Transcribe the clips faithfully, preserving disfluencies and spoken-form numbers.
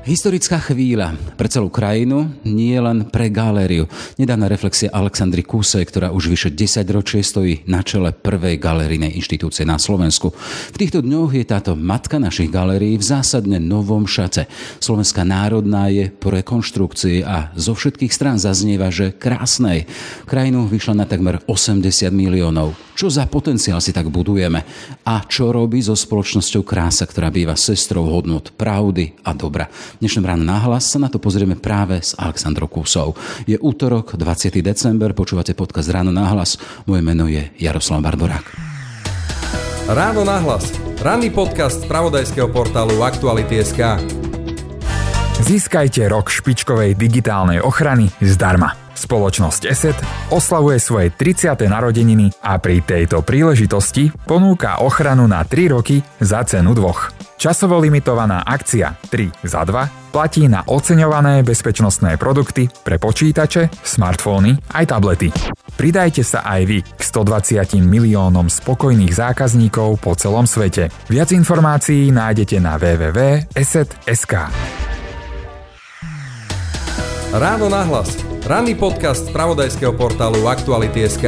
Historická chvíľa pre celú krajinu, nie len pre galériu. Nedávna reflexia Alexandry Kusej, ktorá už vyše desaťročie stojí na čele prvej galerijnej inštitúcie na Slovensku. V týchto dňoch je táto matka našich galérií v zásadne novom šate. Slovenská národná je po rekonštrukcii a zo všetkých strán zaznieva, že krásnej. Krajinu vyšla na takmer osemdesiat miliónov. Čo za potenciál si tak budujeme? A čo robí so spoločnosťou krása, ktorá býva sestrou hodnot pravdy a dobra? V dnešnom ráno nahlas sa na to pozrieme práve s Alexandrou Kusou. Je útorok, dvadsiateho decembra, počúvate podcast Ráno nahlas. Moje meno je Jaroslav Barborák. Ráno nahlas. Ranný podcast z pravodajského portálu Aktuality.sk. Získajte rok špičkovej digitálnej ochrany zdarma. Spoločnosť ESET oslavuje svoje tridsiate narodeniny a pri tejto príležitosti ponúka ochranu na tri roky za cenu dvoch. Časovo limitovaná akcia tri za dva platí na oceňované bezpečnostné produkty pre počítače, smartfóny aj tablety. Pridajte sa aj vy k stodvadsiatim miliónom spokojných zákazníkov po celom svete. Viac informácií nájdete na w w w bodka e s e t bodka s k. Ráno nahlas. Ranný podcast z pravodajského portálu Aktuality.sk.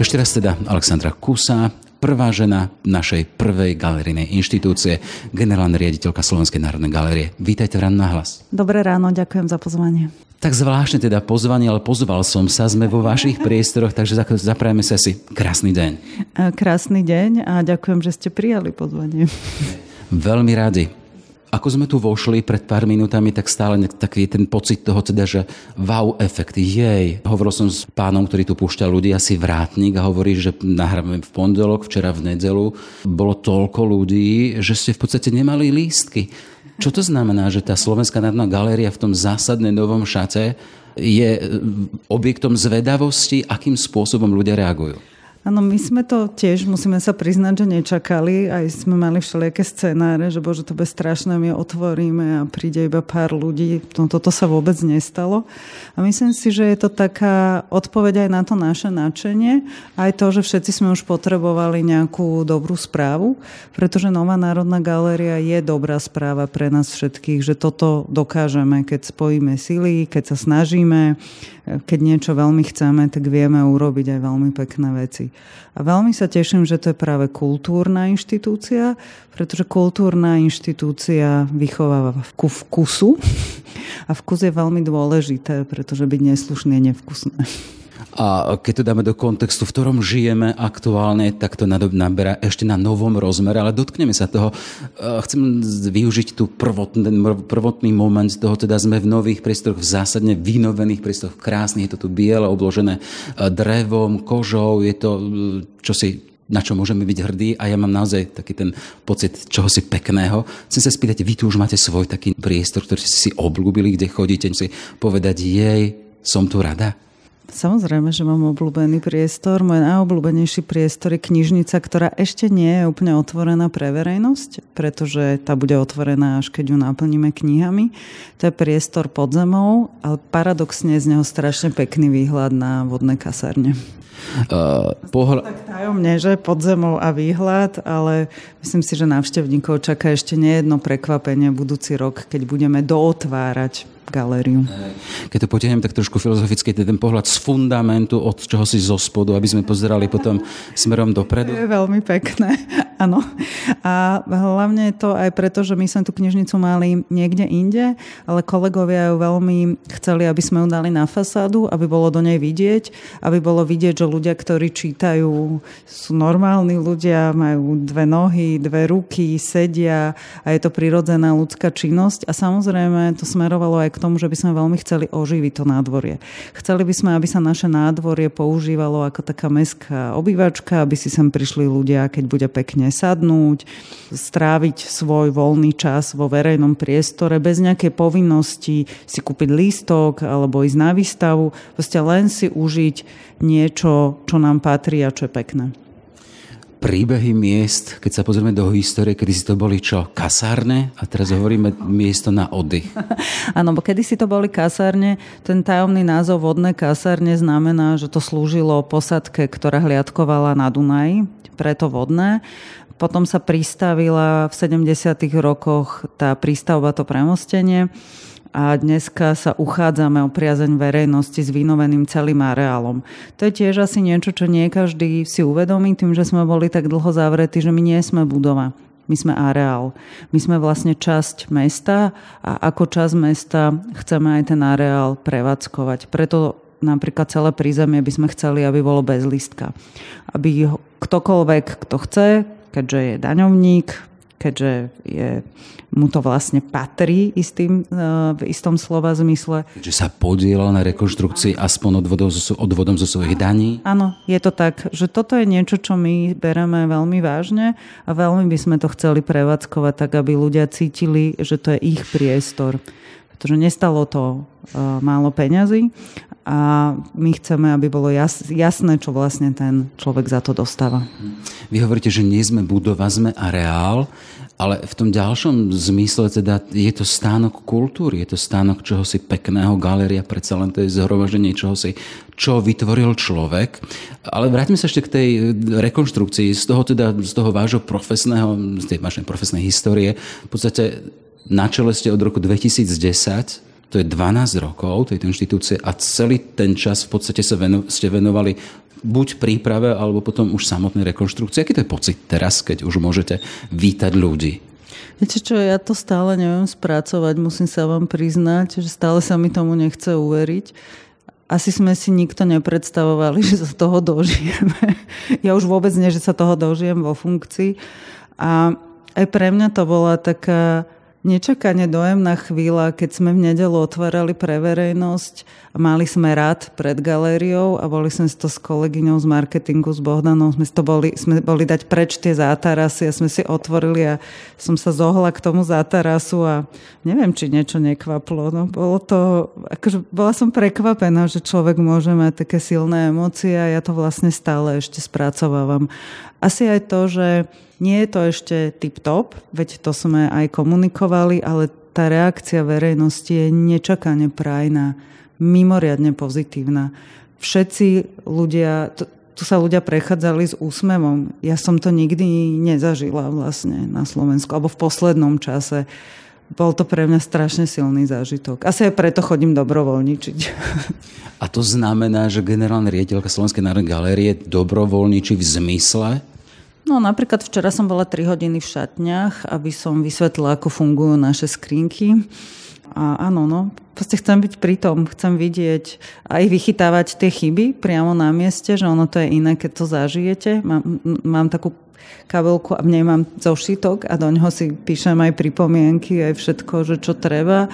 Ešte raz teda Alexandra Kusá, prvá žena našej prvej galerinej inštitúcie, generálna riaditeľka Slovenskej národnej galérie. Vítajte v Ráno nahlas. Dobré ráno, ďakujem za pozvanie. Tak zvláštne teda pozvanie, ale pozval som sa, sme vo vašich priestoroch, takže zaprajeme sa si krásny deň. Krásny deň a ďakujem, že ste prijali pozvanie. Veľmi radi. Ako sme tu vošli pred pár minútami, tak stále taký ten pocit toho teda, že wow efekt, jej. Hovoril som s pánom, ktorý tu púšťa ľudí, asi vrátnik, a hovorí, že nahrávame v pondelok, včera v nedeľu bolo toľko ľudí, že ste v podstate nemali lístky. Čo to znamená, že tá Slovenská národná galéria v tom zásadne novom šate je objektom zvedavosti, akým spôsobom ľudia reagujú? Áno, my sme to tiež, musíme sa priznať, že nečakali. Aj sme mali všelijaké scenáre, že bože, to bude strašné, my otvoríme a príde iba pár ľudí. No, toto sa vôbec nestalo. A myslím si, že je to taká odpoveď aj na to naše nadšenie, aj to, že všetci sme už potrebovali nejakú dobrú správu, pretože Nová národná galéria je dobrá správa pre nás všetkých, že toto dokážeme, keď spojíme sily, keď sa snažíme, keď niečo veľmi chceme, tak vieme urobiť aj veľmi pekné veci. A veľmi sa teším, že to je práve kultúrna inštitúcia, pretože kultúrna inštitúcia vychováva ku vkusu a vkus je veľmi dôležité, pretože byť neslušný je nevkusné. A keď to dáme do kontextu, v ktorom žijeme aktuálne, tak to naberá ešte na novom rozmere, ale dotkneme sa toho. Chcem využiť tú prvotný, ten prvotný moment toho, teda sme v nových priestoroch, v zásadne vynovených priestoroch, krásnych, je to tu biele, obložené drevom, kožou, je to čosi, na čo môžeme byť hrdí, a ja mám naozaj taký ten pocit čohosi pekného. Chcem sa spýtať, vy tu už máte svoj taký priestor, ktorý ste si obľúbili, kde chodíte, si povedať, jej, som tu rada. Samozrejme, že mám obľúbený priestor. Môj najobľúbenejší priestor je knižnica, ktorá ešte nie je úplne otvorená pre verejnosť, pretože tá bude otvorená, až keď ju naplníme knihami. To je priestor pod zemou, ale paradoxne z neho strašne pekný výhľad na vodné kasárne. Uh, pohľa... Tak tajomne, že pod zemou a výhľad, ale myslím si, že návštevníkov čaká ešte nejedno prekvapenie budúci rok, keď budeme dootvárať galériu. Keď to potiahnem tak trošku filozoficky, ten pohľad z fundamentu, od čoho si zo spodu, aby sme pozerali potom smerom dopredu. To je veľmi pekné, áno. A hlavne to aj preto, že my sme tú knižnicu mali niekde inde, ale kolegovia ju veľmi chceli, aby sme ju dali na fasádu, aby bolo do nej vidieť, aby bolo vidieť, že ľudia, ktorí čítajú, sú normálni ľudia, majú dve nohy, dve ruky, sedia, a je to prirodzená ľudská činnosť. A samozrejme to smerovalo aj k tomu, že by sme veľmi chceli oživiť to nádvorie. Chceli by sme, aby sa naše nádvorie používalo ako taká mestská obývačka, aby si sem prišli ľudia, keď bude pekne sadnúť, stráviť svoj voľný čas vo verejnom priestore bez nejakej povinnosti si kúpiť lístok alebo ísť na výstavu. Proste len si užiť niečo, čo nám patrí a čo je pekné. príbehy miest, keď sa pozrieme do histórie, kedysi to boli čo? Kasárne? A teraz hovoríme miesto na oddych. Áno, bo kedysi to boli kasárne. Ten tajomný názov vodné kasárne znamená, že to slúžilo posadke, ktorá hliadkovala na Dunaji, preto vodné. Potom sa pristavila v sedemdesiatych rokoch tá prístavba, to premostenie. A dneska sa uchádzame o priazeň verejnosti s vynoveným celým areálom. To je tiež asi niečo, čo nie každý si uvedomí tým, že sme boli tak dlho zavretí, že my nie sme budova. My sme areál. My sme vlastne časť mesta a ako časť mesta chceme aj ten areál prevádzkovať. Preto napríklad celé prízemie by sme chceli, aby bolo bez lístka. Aby ktokoľvek, kto chce, keďže je daňovník, keďže je, mu to vlastne patrí istým, v istom slova zmysle. Keďže sa podielal na rekonštrukcii aspoň odvodom zo, odvodom zo svojich daní? Áno, je to tak, že toto je niečo, čo my bereme veľmi vážne a veľmi by sme to chceli prevádzkovať tak, aby ľudia cítili, že to je ich priestor. Pretože nestalo to uh, málo peňazí a my chceme, aby bolo jas, jasné, čo vlastne ten človek za to dostáva. Vy hovoríte, že nie sme budova, sme areál, ale v tom ďalšom zmysle teda je to stánok kultúry, je to stánok čohosi pekného, galéria, predsa len to je zhromaždenie čohosi, čo vytvoril človek. Ale vráťme sa ešte k tej rekonštrukcii, z toho teda, z toho vášho profesného, z tej vašej profesnej histórie, v podstate na čele ste od roku dvetisícdesať, to je dvanásť rokov tejto inštitúcie a celý ten čas v podstate sa veno, ste venovali buď príprave, alebo potom už samotnej rekonštrukcii. Aký to je pocit teraz, keď už môžete vítať ľudí? Viete čo, ja to stále neviem spracovať, musím sa vám priznať, že stále sa mi tomu nechce uveriť. Asi sme si nikto nepredstavovali, že sa toho dožijeme. Ja už vôbec nie, že sa toho dožijem vo funkcii. A aj pre mňa to bola taká nečakane dojemná chvíľa, keď sme v nedelu otvárali pre verejnosť a mali sme rad pred galériou a boli sme to s kolegyňou z marketingu, s Bohdanou, sme to boli, sme boli dať preč tie zátarasy a sme si otvorili a som sa zohla k tomu zátarasu a neviem, či niečo nekvaplo. No, bolo to, akože bola som prekvapená, že človek môže mať také silné emócie a ja to vlastne stále ešte spracovávam. Asi aj to, že nie je to ešte tip-top, veď to sme aj komunikovali, ale tá reakcia verejnosti je nečakane prajná, mimoriadne pozitívna. Všetci ľudia, tu, tu sa ľudia prechádzali s úsmevom. Ja som to nikdy nezažila vlastne na Slovensku, alebo v poslednom čase. Bol to pre mňa strašne silný zážitok. Asi aj preto chodím dobrovoľničiť. A to znamená, že generálna riaditeľka Slovenskej národnej galérie dobrovoľničí v zmysle? No napríklad včera som bola tri hodiny v šatniach, aby som vysvetlila, ako fungujú naše skrinky. A áno, no, proste chcem byť pri tom, chcem vidieť aj vychytávať tie chyby priamo na mieste, že ono to je iné, keď to zažijete. Mám, mám takú kabelku a v nej mám zošitok a doňho si píšem aj pripomienky, aj všetko, že čo treba.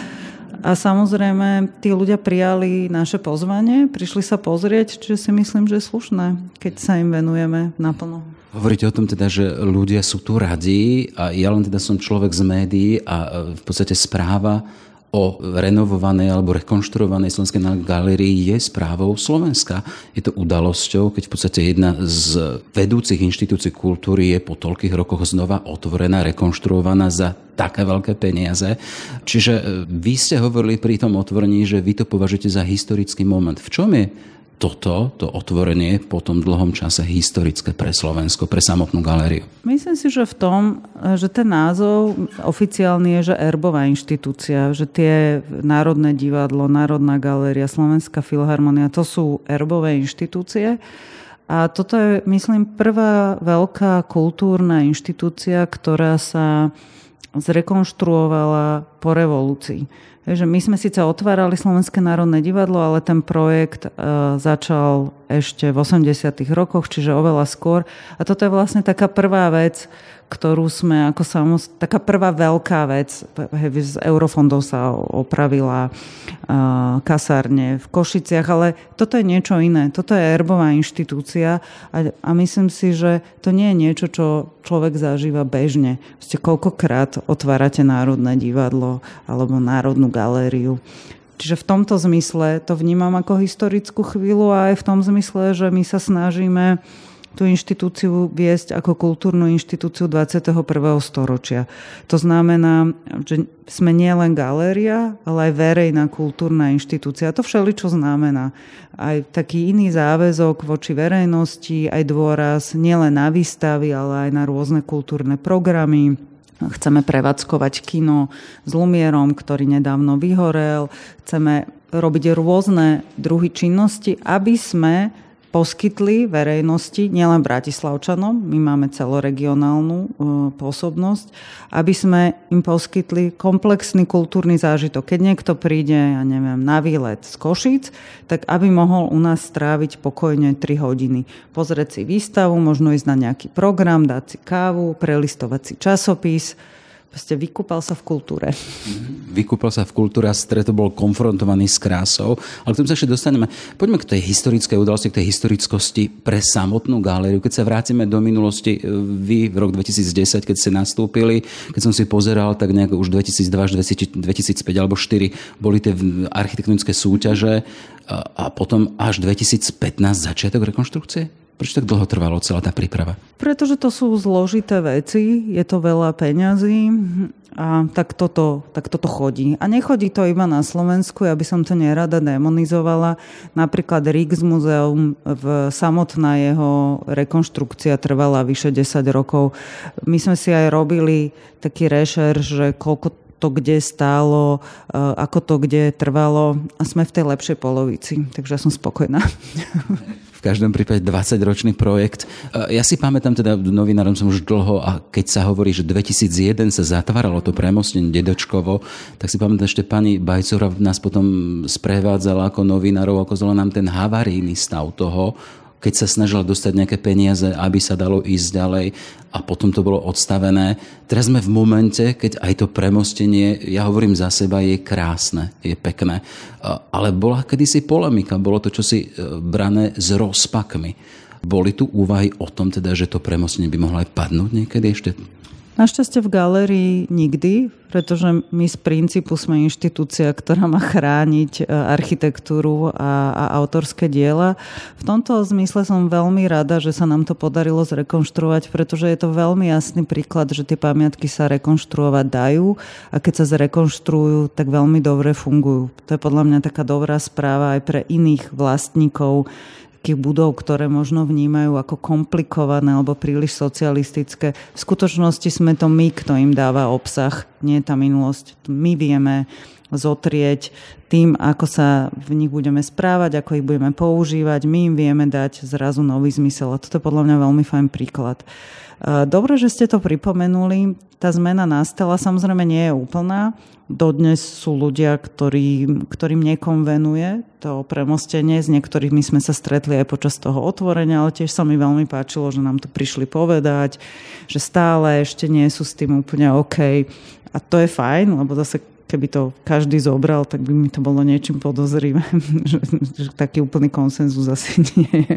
A samozrejme, tí ľudia prijali naše pozvanie, prišli sa pozrieť, čiže si myslím, že je slušné, keď sa im venujeme naplno. Hovoríte o tom teda, že ľudia sú tu radi a ja len teda som človek z médií a v podstate správa o renovovanej alebo rekonštruovanej Slovenskej národnej galérii je správou Slovenska. Je to udalosťou, keď v podstate jedna z vedúcich inštitúcií kultúry je po toľkých rokoch znova otvorená, rekonštruovaná za také veľké peniaze. Čiže vy ste hovorili pri tom otvorení, že vy to považujete za historický moment. V čom je toto, to otvorenie po tom dlhom čase historické pre Slovensko, pre samotnú galériu? Myslím si, že v tom, že ten názov oficiálny je, že erbová inštitúcia, že tie Národné divadlo, Národná galéria, Slovenská filharmónia, to sú erbové inštitúcie. A toto je, myslím, prvá veľká kultúrna inštitúcia, ktorá sa zrekonštruovala po revolúcii. Takže my sme síce otvárali Slovenské národné divadlo, ale ten projekt začal ešte v osemdesiatych rokoch, čiže oveľa skôr. A toto je vlastne taká prvá vec, ktorú sme ako samost... taká prvá veľká vec. Z eurofondov sa opravila kasárne v Košiciach, ale toto je niečo iné. Toto je erbová inštitúcia a myslím si, že to nie je niečo, čo človek zažíva bežne. Proste koľkokrát otvárate Národné divadlo alebo Národnú galériu. Čiže v tomto zmysle to vnímam ako historickú chvíľu a aj v tom zmysle, že my sa snažíme tú inštitúciu viesť ako kultúrnu inštitúciu dvadsiateho prvého storočia. To znamená, že sme nielen galéria, ale aj verejná kultúrna inštitúcia. To všeličo znamená. Aj taký iný záväzok voči verejnosti, aj dôraz nielen na výstavy, ale aj na rôzne kultúrne programy. Chceme prevádzkovať kino s Lumierom, ktorý nedávno vyhorel. Chceme robiť rôzne druhy činnosti, aby sme poskytli verejnosti, nielen Bratislavčanom, my máme celoregionálnu pôsobnosť, aby sme im poskytli komplexný kultúrny zážitok. Keď niekto príde, ja neviem, na výlet z Košíc, tak aby mohol u nás stráviť pokojne tri hodiny. Pozrieť si výstavu, možno ísť na nejaký program, dať si kávu, prelistovať si časopis. Proste vykúpal sa v kultúre. Vykúpal sa v kultúre a streto bol konfrontovaný s krásou. Ale k tomu sa ešte dostaneme. Poďme k tej historickej udalosti, k tej historickosti pre samotnú galériu. Keď sa vrátime do minulosti, vy v rok dvetisícdesať, keď ste nastúpili, keď som si pozeral, tak nejak už dvetisícdva, dvetisícpäť alebo štyri boli tie architektonické súťaže a potom až dvetisícpätnásť začiatok rekonštrukcie? Prečo tak dlho trvalo celá tá príprava? Pretože to sú zložité veci, je to veľa peňazí a tak toto, tak toto chodí. A nechodí to iba na Slovensku, ja by som to nerada demonizovala. Napríklad Rijksmuseum, samotná jeho rekonštrukcia trvala vyše desať rokov. My sme si aj robili taký rešerš, že koľko to, kde stálo, ako to, kde trvalo a sme v tej lepšej polovici. Takže ja som spokojná. V každom prípade dvadsaťročný projekt. Ja si pamätám, teda novinárom som už dlho a keď sa hovorí, že dvetisícjeden sa zatváralo to premostenie Dedočkovo, tak si pamätám, ešte pani Bajcura nás potom sprevádzala ako novinárov, ako zala nám ten havarijný stav toho, keď sa snažila dostať nejaké peniaze, aby sa dalo ísť ďalej a potom to bolo odstavené. Teraz sme v momente, keď aj to premostenie, ja hovorím za seba, je krásne, je pekné. Ale bola kedysi polemika, bolo to čosi brané s rozpakmi. Boli tu úvahy o tom, teda, že to premostenie by mohlo aj padnúť niekedy ešte? Našťastie v galérii nikdy, pretože my z princípu sme inštitúcia, ktorá má chrániť architektúru a, a autorské diela. V tomto zmysle som veľmi rada, že sa nám to podarilo zrekonštruovať, pretože je to veľmi jasný príklad, že tie pamiatky sa rekonštruovať dajú a keď sa zrekonštruujú, tak veľmi dobre fungujú. To je podľa mňa taká dobrá správa aj pre iných vlastníkov takých budov, ktoré možno vnímajú ako komplikované alebo príliš socialistické. V skutočnosti sme to my, kto im dáva obsah, nie tá minulosť. My vieme zotrieť tým, ako sa v nich budeme správať, ako ich budeme používať. My im vieme dať zrazu nový zmysel. A toto je podľa mňa veľmi fajn príklad. Dobre, že ste to pripomenuli. Tá zmena nastala, samozrejme nie je úplná. Dodnes sú ľudia, ktorý, ktorým nekonvenuje to premostenie. S niektorými sme sa stretli aj počas toho otvorenia, ale tiež sa mi veľmi páčilo, že nám to prišli povedať, že stále ešte nie sú s tým úplne OK. A to je fajn, lebo zase keby to každý zobral, tak by mi to bolo niečím podozrivé, že, že taký úplný konsenzus asi nie je.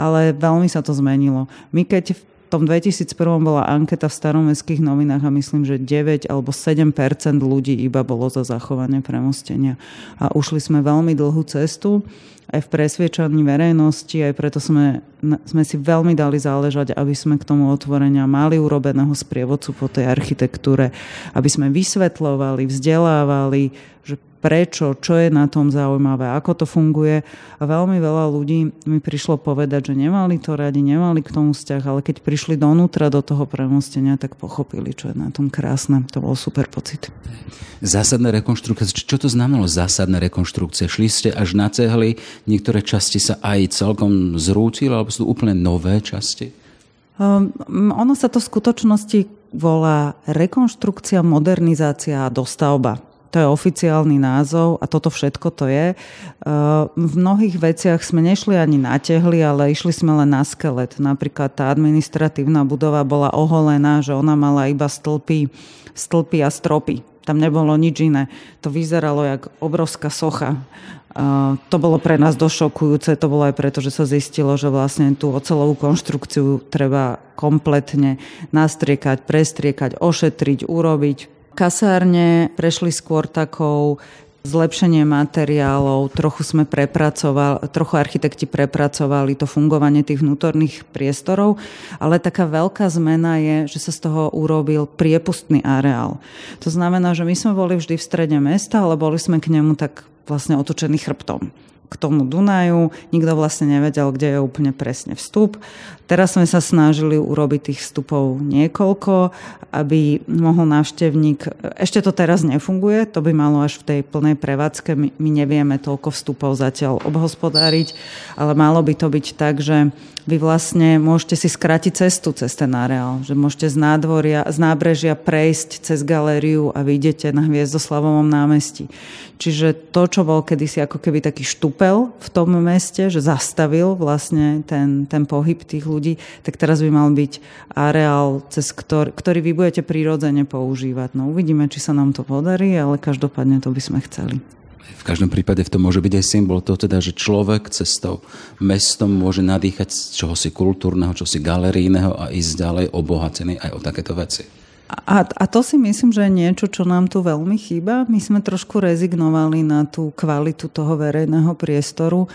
Ale veľmi sa to zmenilo. My keď v tom dvetisícjeden bola anketa v staromestských novinách a myslím, že deväť alebo sedem percent ľudí iba bolo za zachovanie premostenia. A ušli sme veľmi dlhú cestu aj v presviečaní verejnosti, aj preto sme, sme si veľmi dali záležať, aby sme k tomu otvorenia mali urobeného sprievodcu po tej architektúre, aby sme vysvetľovali, vzdelávali, že prečo, čo je na tom zaujímavé, ako to funguje. A veľmi veľa ľudí mi prišlo povedať, že nemali to radi, nemali k tomu vzťah, ale keď prišli donútra do toho premostenia, tak pochopili, čo je na tom krásne. To bol super pocit. Zásadné rekonštrukcie. Čo to znamenalo zásadné rekonštrukcie? Šli ste až na cehly, niektoré časti sa aj celkom zrútili, alebo sú úplne nové časti? Um, ono sa to v skutočnosti volá rekonštrukcia, modernizácia a dostavba. To je oficiálny názov a toto všetko to je. V mnohých veciach sme nešli ani na tehly, ale išli sme len na skelet. Napríklad tá administratívna budova bola oholená, že ona mala iba stĺpy, stĺpy a stropy. Tam nebolo nič iné. To vyzeralo jak obrovská socha. To bolo pre nás došokujúce, to bolo aj preto, že sa zistilo, že vlastne tú oceľovú konštrukciu treba kompletne nastriekať, prestriekať, ošetriť, urobiť. Kasárne prešli skôr takou zlepšenie materiálov, trochu sme prepracovali, trochu architekti prepracovali to fungovanie tých vnútorných priestorov, ale taká veľká zmena je, že sa z toho urobil priepustný areál. To znamená, že my sme boli vždy v strede mesta, ale boli sme k nemu tak vlastne otočený chrbtom. K tomu Dunaju, nikto vlastne nevedel, kde je úplne presne vstup. Teraz sme sa snažili urobiť tých vstupov niekoľko, aby mohol návštevník, ešte to teraz nefunguje, to by malo až v tej plnej prevádzke, my, my nevieme toľko vstupov zatiaľ obhospodáriť, ale malo by to byť tak, že vy vlastne môžete si skrátiť cestu cez ten areál, že môžete z nádvoria, z nábrežia prejsť cez galériu a vyjdete na Hviezdoslavovom námestí. Čiže to, čo bol kedysi ako keby taký štupel v tom meste, že zastavil vlastne ten, ten pohyb tých ľudí, tak teraz by mal byť areál, cez ktorý, ktorý vy budete prirodzene používať. No uvidíme, či sa nám to podarí, ale každopádne to by sme chceli. V každom prípade v tom môže byť aj symbol toho, teda, že človek cestou mestom môže nadýchať z čohosi kultúrneho, čohosi galerijného a ísť ďalej obohatený aj o takéto veci. A, a to si myslím, že je niečo, čo nám tu veľmi chýba. My sme trošku rezignovali na tú kvalitu toho verejného priestoru.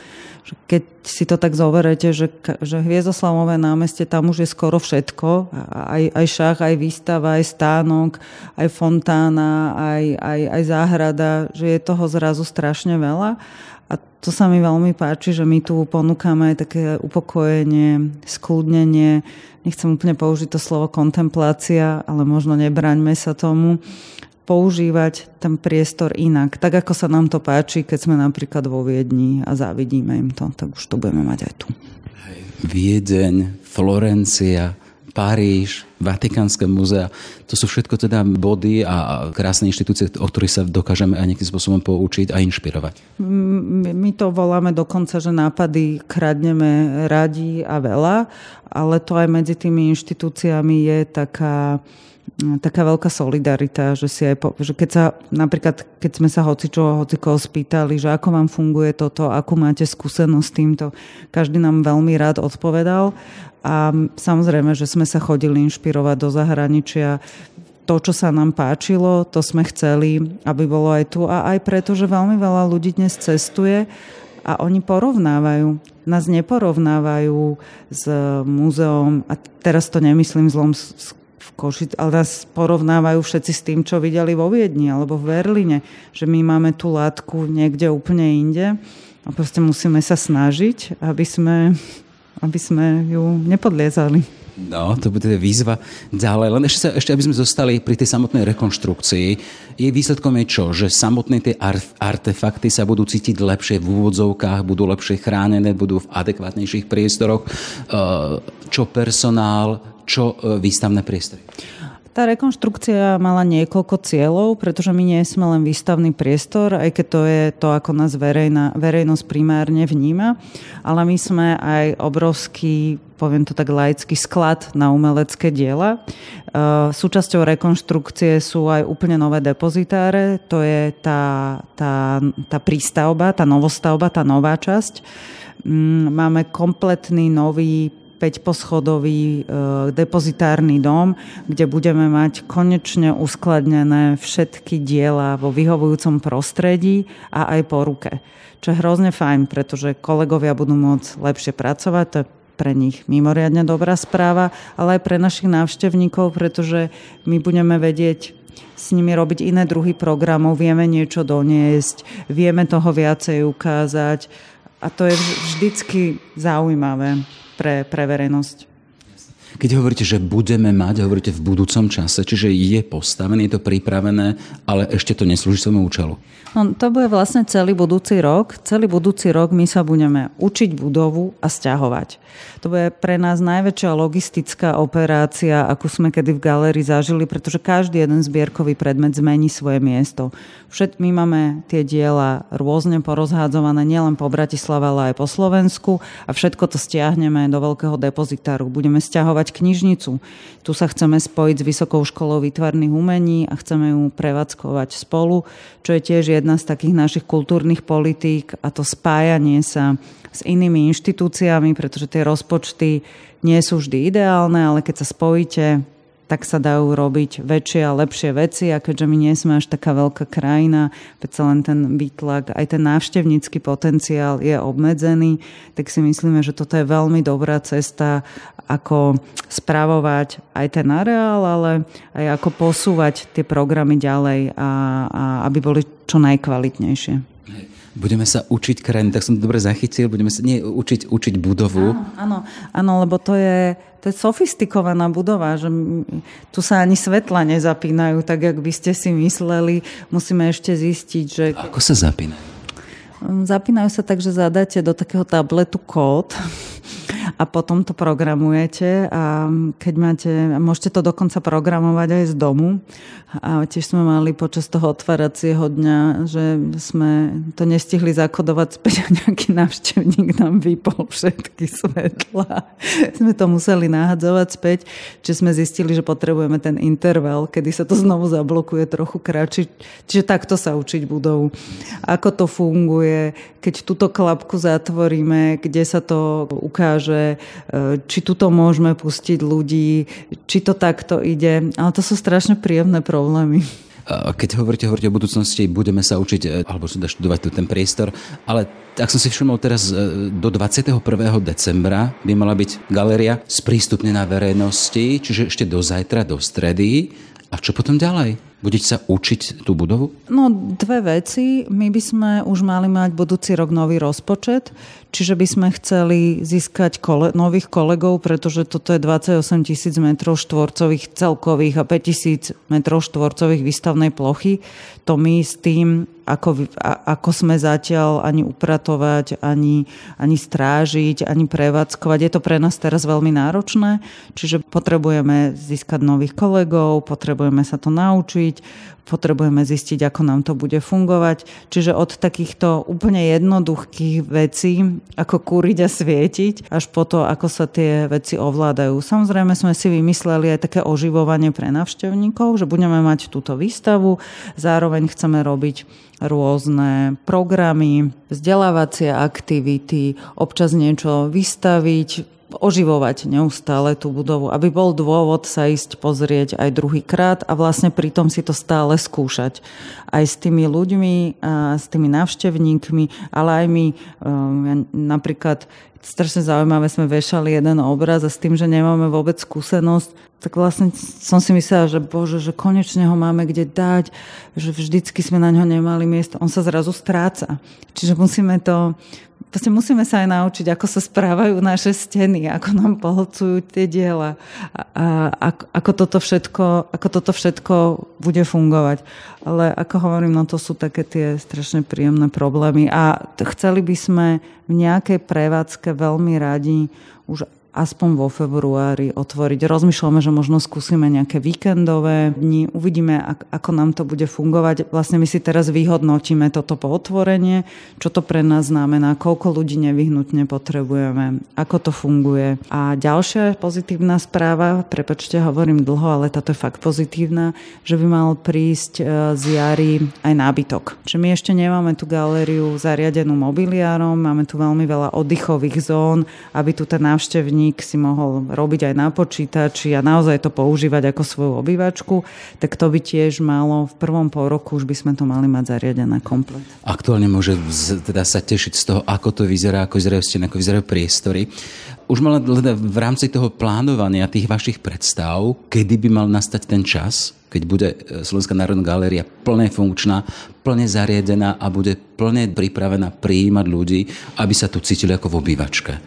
Keď si to tak zoverete, že, že Hviezdoslavové námestie, tam už je skoro všetko. Aj, aj šach, aj výstava, aj stánok, aj fontána, aj, aj, aj záhrada. Že je toho zrazu strašne veľa. A to sa mi veľmi páči, že my tu ponúkame aj také upokojenie, skľudnenie. Nechcem úplne použiť to slovo kontemplácia, ale možno nebraňme sa tomu, používať ten priestor inak. Tak, ako sa nám to páči, keď sme napríklad vo Viedni a závidíme im to, tak už to budeme mať aj tu. Viedeň, Florencia, Paríž, Vatikánske múzea, to sú všetko teda body a krásne inštitúcie, o ktorých sa dokážeme aj nejakým spôsobom poučiť a inšpirovať. My to voláme dokonca, že nápady kradneme radi a veľa, ale to aj medzi tými inštitúciami je taká taká veľká solidarita, že si aj po, že keď sa napríklad, keď sme sa hocičoho, hocikoho spýtali, že ako vám funguje toto, akú máte skúsenosť s týmto, každý nám veľmi rád odpovedal a samozrejme, že sme sa chodili inšpirovať do zahraničia. To, čo sa nám páčilo, to sme chceli, aby bolo aj tu a aj preto, že veľmi veľa ľudí dnes cestuje a oni porovnávajú. Nás neporovnávajú s múzeom a teraz to nemyslím zlom s v Košic, ale nás porovnávajú všetci s tým, čo videli vo Viedni alebo v Berlíne, že my máme tú látku niekde úplne inde a proste musíme sa snažiť, aby sme, aby sme ju nepodliezali. No, to bude výzva ďalej. Len ešte, ešte, aby sme zostali pri tej samotnej rekonštrukcii. Jej výsledkom je čo? Že samotné tie artefakty sa budú cítiť lepšie v úvodzovkách, budú lepšie chránené, budú v adekvátnejších priestoroch. Čo personál, čo výstavné priestory? Tá rekonštrukcia mala niekoľko cieľov, pretože my nie sme len výstavný priestor, aj keď to je to, ako nás verejná, verejnosť primárne vníma, ale my sme aj obrovský, poviem to tak laický, sklad na umelecké diela. Súčasťou rekonštrukcie sú aj úplne nové depozitáre, to je tá, tá, tá prístavba, tá novostavba, tá nová časť. Máme kompletný nový päťposchodový depozitárny dom, kde budeme mať konečne uskladnené všetky diela vo vyhovujúcom prostredí a aj po ruke. Čo je hrozne fajn, pretože kolegovia budú môcť lepšie pracovať, to je pre nich mimoriadne dobrá správa, ale aj pre našich návštevníkov, pretože my budeme vedieť s nimi robiť iné druhy programov, vieme niečo doniesť, vieme toho viacej ukázať a to je vždycky zaujímavé pre, pre verejnosť. Keď hovoríte, že budeme mať, hovoríte v budúcom čase, čiže je postavené, je to pripravené, ale ešte to neslúži svojmu účelu. No, to bude vlastne celý budúci rok. Celý budúci rok my sa budeme učiť budovu a sťahovať. To bude pre nás najväčšia logistická operácia, akú sme kedy v galérii zažili, pretože každý jeden zbierkový predmet zmení svoje miesto. Všetko my máme tie diela rôzne porozhádzované, nielen po Bratislave, ale aj po Slovensku a všetko to stiahneme do veľkého depozitáru. Budeme sťahovať knižnicu. Tu sa chceme spojiť s Vysokou školou výtvarných umení a chceme ju prevádzkovať spolu, čo je tiež jedna z takých našich kultúrnych politík a to spájanie sa s inými inštitúciami, pretože tie rozpočty nie sú vždy ideálne, ale keď sa spojíte tak sa dajú robiť väčšie a lepšie veci, a keďže my nie sme až taká veľká krajina, predsa len ten výtlak, aj ten návštevnícky potenciál je obmedzený, tak si myslíme, že toto je veľmi dobrá cesta, ako spravovať aj ten areál, ale aj ako posúvať tie programy ďalej, a, a aby boli čo najkvalitnejšie. Budeme sa učiť krajiny, tak som to dobre zachytil, budeme sa nie učiť, učiť budovu. Áno, áno, áno, lebo to je, to je sofistikovaná budova, že tu sa ani svetla nezapínajú, tak jak by ste si mysleli. Musíme ešte zistiť, že... Ako sa zapínajú? Zapínajú sa tak, že zadáte do takého tabletu kód a potom to programujete, a keď máte, môžete to dokonca programovať aj z domu. A tiež sme mali počas toho otváracieho dňa, že sme to nestihli zakodovať späť a nejaký návštevník nám vypol všetky svetlá. Sme to museli nahadzovať späť, čiže sme zistili, že potrebujeme ten interval, kedy sa to znovu zablokuje trochu kratší. Čiže takto sa učiť budovu. Ako to funguje, keď túto klapku zatvoríme, kde sa to ukáže, či tuto môžeme pustiť ľudí, či to takto ide. Ale to sú strašne príjemné problémy. Keď hovoríte, hovoríte o budúcnosti, budeme sa učiť, alebo teda študovať tu ten priestor, ale ak som si všimol teraz, do dvadsiateho prvého decembra by mala byť galéria sprístupnená verejnosti, čiže ešte do zajtra, do stredy. A čo potom ďalej? Budete sa učiť tú budovu? No, dve veci. My by sme už mali mať budúci rok nový rozpočet, čiže by sme chceli získať kole- nových kolegov, pretože toto je dvadsaťosem tisíc metrov štvorcových celkových a päť tisíc metrov štvorcových výstavnej plochy. To my s tým, ako, ako sme zatiaľ ani upratovať, ani, ani strážiť, ani prevádzkovať. Je to pre nás teraz veľmi náročné, čiže potrebujeme získať nových kolegov, potrebujeme sa to naučiť, potrebujeme zistiť, ako nám to bude fungovať. Čiže od takýchto úplne jednoduchých vecí, ako kúriť a svietiť, až po to, ako sa tie veci ovládajú. Samozrejme sme si vymysleli aj také oživovanie pre návštevníkov, že budeme mať túto výstavu, zároveň chceme robiť rôzne programy, vzdelávacie aktivity, občas niečo vystaviť, oživovať neustále tú budovu, aby bol dôvod sa ísť pozrieť aj druhýkrát a vlastne pritom si to stále skúšať. Aj s tými ľuďmi, a s tými návštevníkmi, ale aj my napríklad strašne zaujímavé sme vešali jeden obraz a s tým, že nemáme vôbec skúsenosť, tak vlastne som si myslela, že bože, že konečne ho máme kde dať, že vždycky sme na ňo nemali miesto. On sa zrazu stráca. Čiže musíme to... Proste musíme sa aj naučiť, ako sa správajú naše steny, ako nám pohľcujú tie diela, a, a, ako, toto všetko, ako toto všetko bude fungovať. Ale ako hovorím, no to sú také tie strašne príjemné problémy a chceli by sme v nejakej prevádzke veľmi radi už aspoň vo februári otvoriť. Rozmýšľame, že možno skúsime nejaké víkendové dni, uvidíme, ako nám to bude fungovať. Vlastne my si teraz vyhodnotíme toto pootvorenie, čo to pre nás znamená, koľko ľudí nevyhnutne potrebujeme, ako to funguje. A ďalšia pozitívna správa, prepáčte, hovorím dlho, ale táto je fakt pozitívna, že by mal prísť z jary aj nábytok. Čiže my ešte nemáme tú galériu zariadenú mobiliárom, máme tu veľmi veľa oddychových zón, aby tu ten návštevník si mohol robiť aj na počítači a naozaj to používať ako svoju obývačku, tak to by tiež malo v prvom pol roku, už by sme to mali mať zariadené komplet. Aktuálne môže teda sa tešiť z toho, ako to vyzerá, ako vyzerajú steny, ako vyzerajú priestory. Už mal v rámci toho plánovania tých vašich predstav, kedy by mal nastať ten čas, keď bude Slovenská národná galéria plne funkčná, plne zariadená a bude plne pripravená prijímať ľudí, aby sa tu cítili ako v obývačke?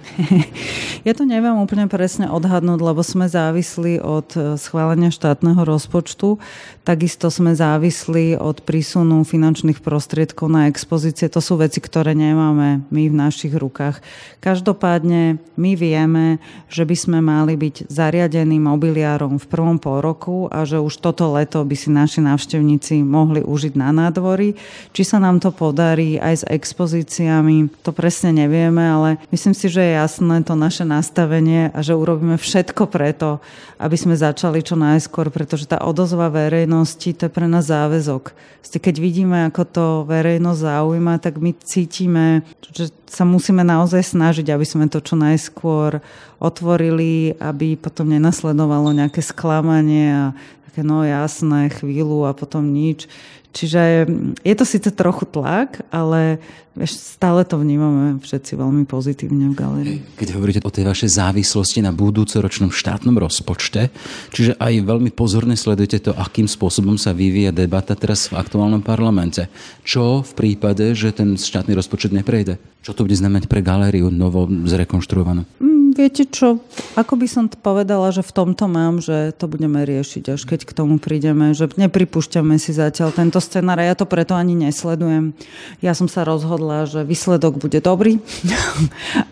Ja to neviem úplne presne odhadnúť, lebo sme závisli od schválenia štátneho rozpočtu, takisto sme závisli od prísunu finančných prostriedkov na expozície. To sú veci, ktoré nemáme my v našich rukách. Každopádne my vieme, vieme, že by sme mali byť zariadení mobiliárom v prvom pol roku a že už toto leto by si naši návštevníci mohli užiť na nádvorí. Či sa nám to podarí aj s expozíciami, to presne nevieme, ale myslím si, že je jasné to naše nastavenie a že urobíme všetko preto, aby sme začali čo najskôr, pretože tá odozva verejnosti, to je pre nás záväzok. Keď vidíme, ako to verejnosť zaujíma, tak my cítime, že sa musíme naozaj snažiť, aby sme to čo najskôr otvorili, aby potom nenasledovalo nejaké sklamanie a také no jasné chvíľu a potom nič. Čiže je to síce trochu tlak, ale stále to vnímame všetci veľmi pozitívne v galérii. Keď hovoríte o tej vašej závislosti na budúcoročnom štátnom rozpočte, čiže aj veľmi pozorne sledujete to, akým spôsobom sa vyvíja debata teraz v aktuálnom parlamente. Čo v prípade, že ten štátny rozpočet neprejde? Čo to bude znamenať pre galériu novo zrekonštruovanú? Viete čo, ako by som povedala, že v tomto mám, že to budeme riešiť, až keď k tomu prídeme, že nepripúšťame si zatiaľ tento scenár, ja to preto ani nesledujem. Ja som sa rozhodla, že výsledok bude dobrý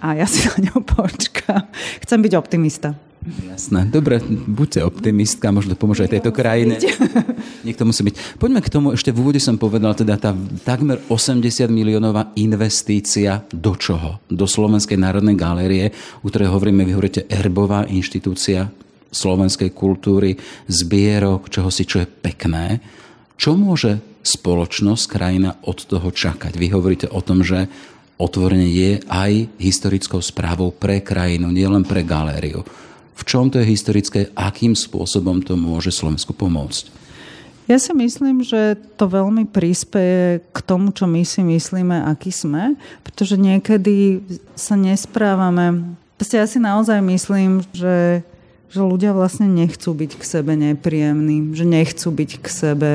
a ja si na ňo počkám. Chcem byť optimista. Jasné. Dobre, buďte optimistka, možno pomôže aj tejto krajine. Niekto musí byť. Poďme k tomu, ešte v úvode som povedal, teda tá takmer osemdesiat miliónová investícia do čoho? Do Slovenskej národnej galérie, u ktorej hovoríme, vy hovoríte, erbová inštitúcia slovenskej kultúry, zbierok, čohosi, čo je pekné. Čo môže spoločnosť, krajina od toho čakať? Vy hovoríte o tom, že otvorenie je aj historickou správou pre krajinu, nielen pre galériu. V čom to je historické, akým spôsobom to môže Slovensku pomôcť? Ja si myslím, že to veľmi prispeje k tomu, čo my si myslíme, aký sme, pretože niekedy sa nesprávame. Proste ja si naozaj myslím, že, že ľudia vlastne nechcú byť k sebe nepríjemní, že nechcú byť k sebe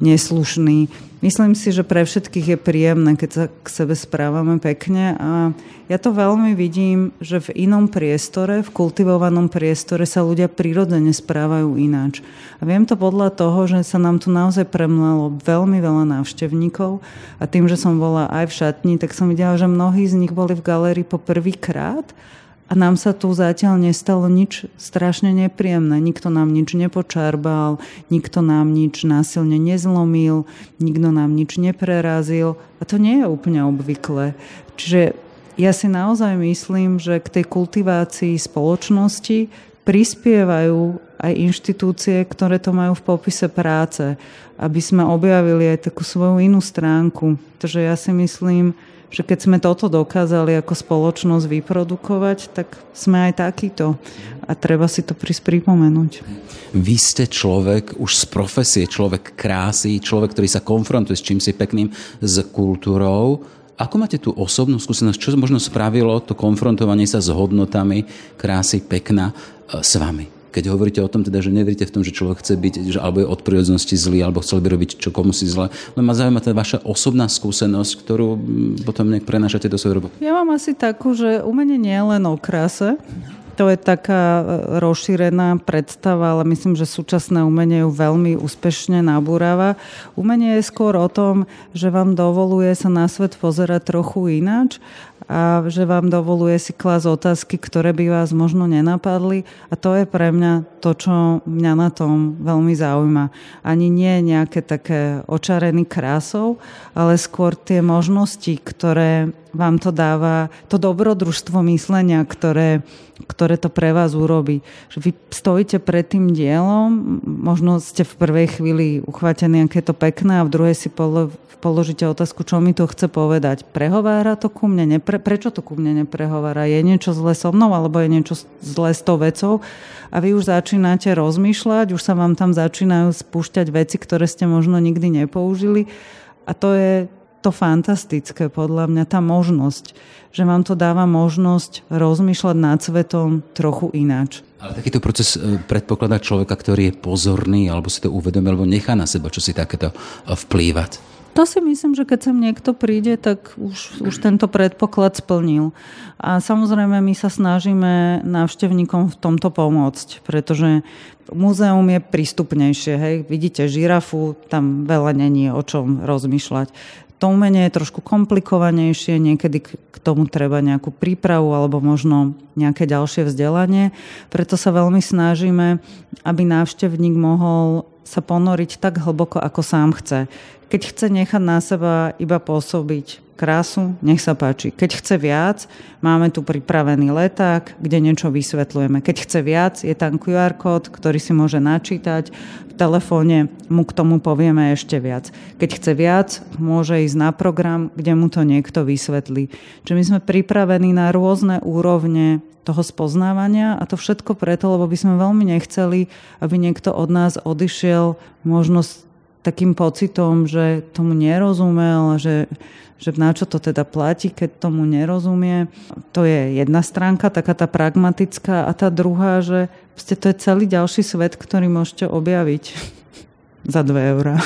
neslušní. Myslím si, že pre všetkých je príjemné, keď sa k sebe správame pekne a ja to veľmi vidím, že v inom priestore, v kultivovanom priestore sa ľudia prirodzene správajú ináč. A viem to podľa toho, že sa nám tu naozaj premlelo veľmi veľa návštevníkov a tým, že som bola aj v šatni, tak som videla, že mnohí z nich boli v galérii po prvýkrát a nám sa tu zatiaľ nestalo nič strašne nepríjemné. Nikto nám nič nepočarbal, nikto nám nič násilne nezlomil, nikto nám nič neprerazil a to nie je úplne obvyklé. Čiže ja si naozaj myslím, že k tej kultivácii spoločnosti prispievajú aj inštitúcie, ktoré to majú v popise práce, aby sme objavili aj takú svoju inú stránku. Takže ja si myslím, že keď sme toto dokázali ako spoločnosť vyprodukovať, tak sme aj takýto. A treba si to pripomenúť. Vy ste človek už z profesie, človek krásy, človek, ktorý sa konfrontuje s čímsi pekným, s kultúrou. Ako máte tú osobnú skúsenosť? Čo možno spravilo to konfrontovanie sa s hodnotami krásy, pekna s vami? Keď hovoríte o tom, teda, že neveríte v tom, že človek chce byť, že alebo je od prírodzenosti zlý, alebo chcel by robiť čo komu si zle. No ma zaujíma tá vaša osobná skúsenosť, ktorú potom nejak prenášate do svojej roboty. Ja mám asi takú, že umenie nie je len o kráse. To je taká rozšírená predstava, ale myslím, že súčasné umenie ju veľmi úspešne nabúrava. Umenie je skôr o tom, že vám dovoluje sa na svet pozerať trochu ináč a že vám dovoluje si klásť otázky, ktoré by vás možno nenapadli a to je pre mňa to, čo mňa na tom veľmi zaujíma. Ani nie nejaké také očarený krásou, ale skôr tie možnosti, ktoré vám to dáva, to dobrodružstvo myslenia, ktoré, ktoré to pre vás urobí. Vy stojíte pred tým dielom, možno ste v prvej chvíli uchvátení, aké je to pekné a v druhej si polo, položíte otázku, čo mi to chce povedať. Prehovára to ku mne? Nepre, prečo to ku mne neprehovára? Je niečo zlé so mnou alebo je niečo zlé s tou vecou? A vy už začínate rozmýšľať, už sa vám tam začínajú spúšťať veci, ktoré ste možno nikdy nepoužili a to je to fantastické, podľa mňa, tá možnosť, že vám to dáva možnosť rozmýšľať nad svetom trochu ináč. Ale takýto proces predpokladá človeka, ktorý je pozorný, alebo si to uvedomí, alebo nechá na seba, čo si takéto vplývať. To si myslím, že keď sem niekto príde, tak už, už tento predpoklad splnil. A samozrejme my sa snažíme návštevníkom v tomto pomôcť, pretože múzeum je prístupnejšie. Hej? Vidíte žirafu, tam veľa není o čom rozmýšľať. To umenie je trošku komplikovanejšie, niekedy k tomu treba nejakú prípravu alebo možno nejaké ďalšie vzdelanie. Preto sa veľmi snažíme, aby návštevník mohol sa ponoriť tak hlboko, ako sám chce. Keď chce nechať na seba iba pôsobiť krásu, nech sa páči. Keď chce viac, máme tu pripravený leták, kde niečo vysvetľujeme. Keď chce viac, je tam kjú ár kód, ktorý si môže načítať. V telefóne mu k tomu povieme ešte viac. Keď chce viac, môže ísť na program, kde mu to niekto vysvetlí. Čiže my sme pripravení na rôzne úrovne toho spoznávania a to všetko preto, lebo by sme veľmi nechceli, aby niekto od nás odišiel možno s takým pocitom, že tomu nerozumel, že že na čo to teda platí, keď tomu nerozumie. To je jedna stránka, taká tá pragmatická, a tá druhá, že to je celý ďalší svet, ktorý môžete objaviť za dve eurá.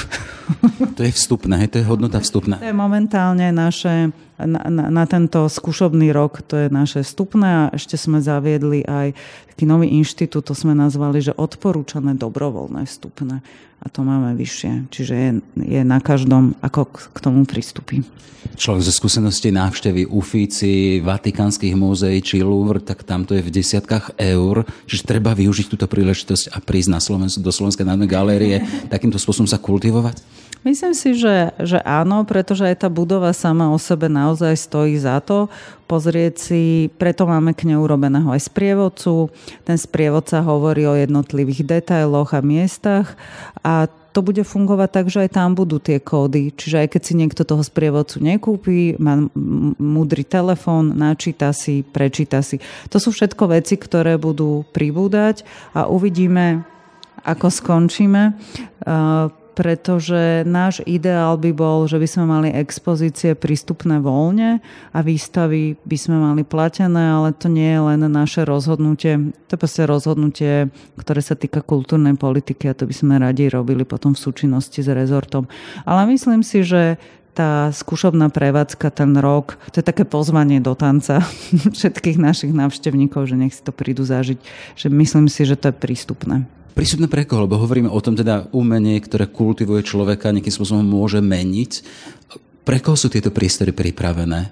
To je vstupné, to je hodnota vstupná. To je momentálne naše, na, na, na tento skúšobný rok, to je naše vstupné, a ešte sme zaviedli aj taký nový inštitút, to sme nazvali, že odporúčané dobrovoľné vstupné. A to máme vyššie, čiže je, je na každom, ako k, k tomu pristupí. Človek ze skúsenosti návštevy Uffizi, Vatikánskych múzeí či Louvre, tak tam to je v desiatkách eur, čiže treba využiť túto príležitosť a prísť na Slovens- do Slovenskej národnej galérie, takýmto spôsobom sa kultivovať? Myslím si, že, že áno, pretože aj tá budova sama o sebe naozaj stojí za to. Pozrieť si, preto máme k nej urobeného aj sprievodcu. Ten sprievodca hovorí o jednotlivých detailoch a miestach a to bude fungovať tak, že aj tam budú tie kódy. Čiže aj keď si niekto toho sprievodcu nekúpi, má múdry telefón, načíta si, prečíta si. To sú všetko veci, ktoré budú pribúdať a uvidíme, ako skončíme, pretože náš ideál by bol, že by sme mali expozície prístupné voľne a výstavy by sme mali platené, ale to nie je len naše rozhodnutie. To je proste rozhodnutie, ktoré sa týka kultúrnej politiky, a to by sme radi robili potom v súčinnosti s rezortom. Ale myslím si, že tá skúšobná prevádzka, ten rok, to je také pozvanie do tanca všetkých našich návštevníkov, že nech si to prídu zažiť. Že myslím si, že to je prístupné. Prístupné pre koho? Lebo hovoríme o tom teda umenie, ktoré kultivuje človeka, nejakým spôsobom môže meniť. Pre koho sú tieto priestory pripravené?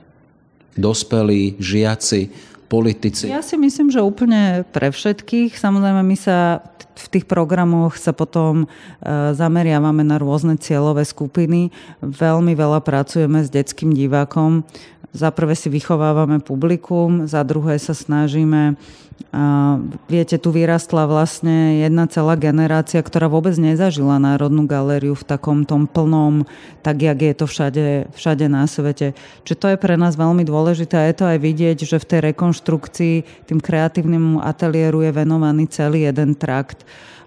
Dospelí, žiaci, politici? Ja si myslím, že úplne pre všetkých. Samozrejme, my sa v tých programoch sa potom zameriavame na rôzne cieľové skupiny. Veľmi veľa pracujeme s detským divákom. Za prvé si vychovávame publikum, za druhé sa snažíme. A viete, tu vyrastla vlastne jedna celá generácia, ktorá vôbec nezažila Národnú galériu v takom tom plnom, tak jak je to všade, všade na svete. Čiže to je pre nás veľmi dôležité a je to aj vidieť, že v tej rekonštrukcii tým kreatívnemu ateliéru je venovaný celý jeden trakt.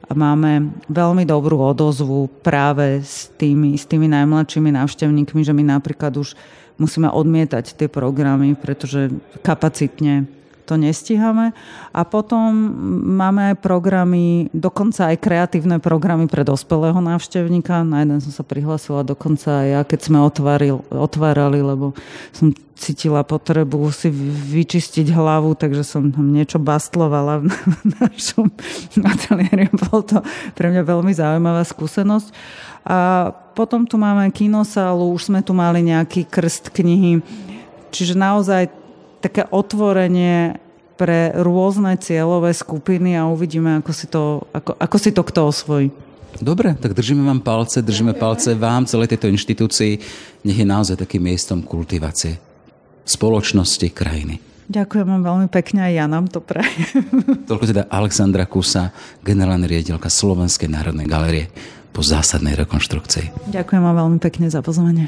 A máme veľmi dobrú odozvu práve s tými, s tými najmladšími návštevníkmi, že my napríklad už musíme odmietať tie programy, pretože kapacitne to nestíhame. A potom máme aj programy, dokonca aj kreatívne programy pre dospelého návštevníka. Na jeden som sa prihlásila dokonca aj ja, keď sme otvaril, otvárali, lebo som cítila potrebu si vyčistiť hlavu, takže som tam niečo bastlovala v našom ateliéri. Bolo to pre mňa veľmi zaujímavá skúsenosť. A potom tu máme kinosálu, už sme tu mali nejaký krst knihy. Čiže naozaj také otvorenie pre rôzne cieľové skupiny a uvidíme, ako si to, ako, ako si to kto osvojí. Dobre, tak držíme vám palce, držíme palce vám, celej tejto inštitúcii. Nech je naozaj takým miestom kultivácie spoločnosti, krajiny. Ďakujem vám veľmi pekne a ja nám to prajem. Toľko teda Alexandra Kusá, generálna riaditeľka Slovenskej národnej galérie po zásadnej rekonštrukcii. Ďakujem vám veľmi pekne za pozvanie.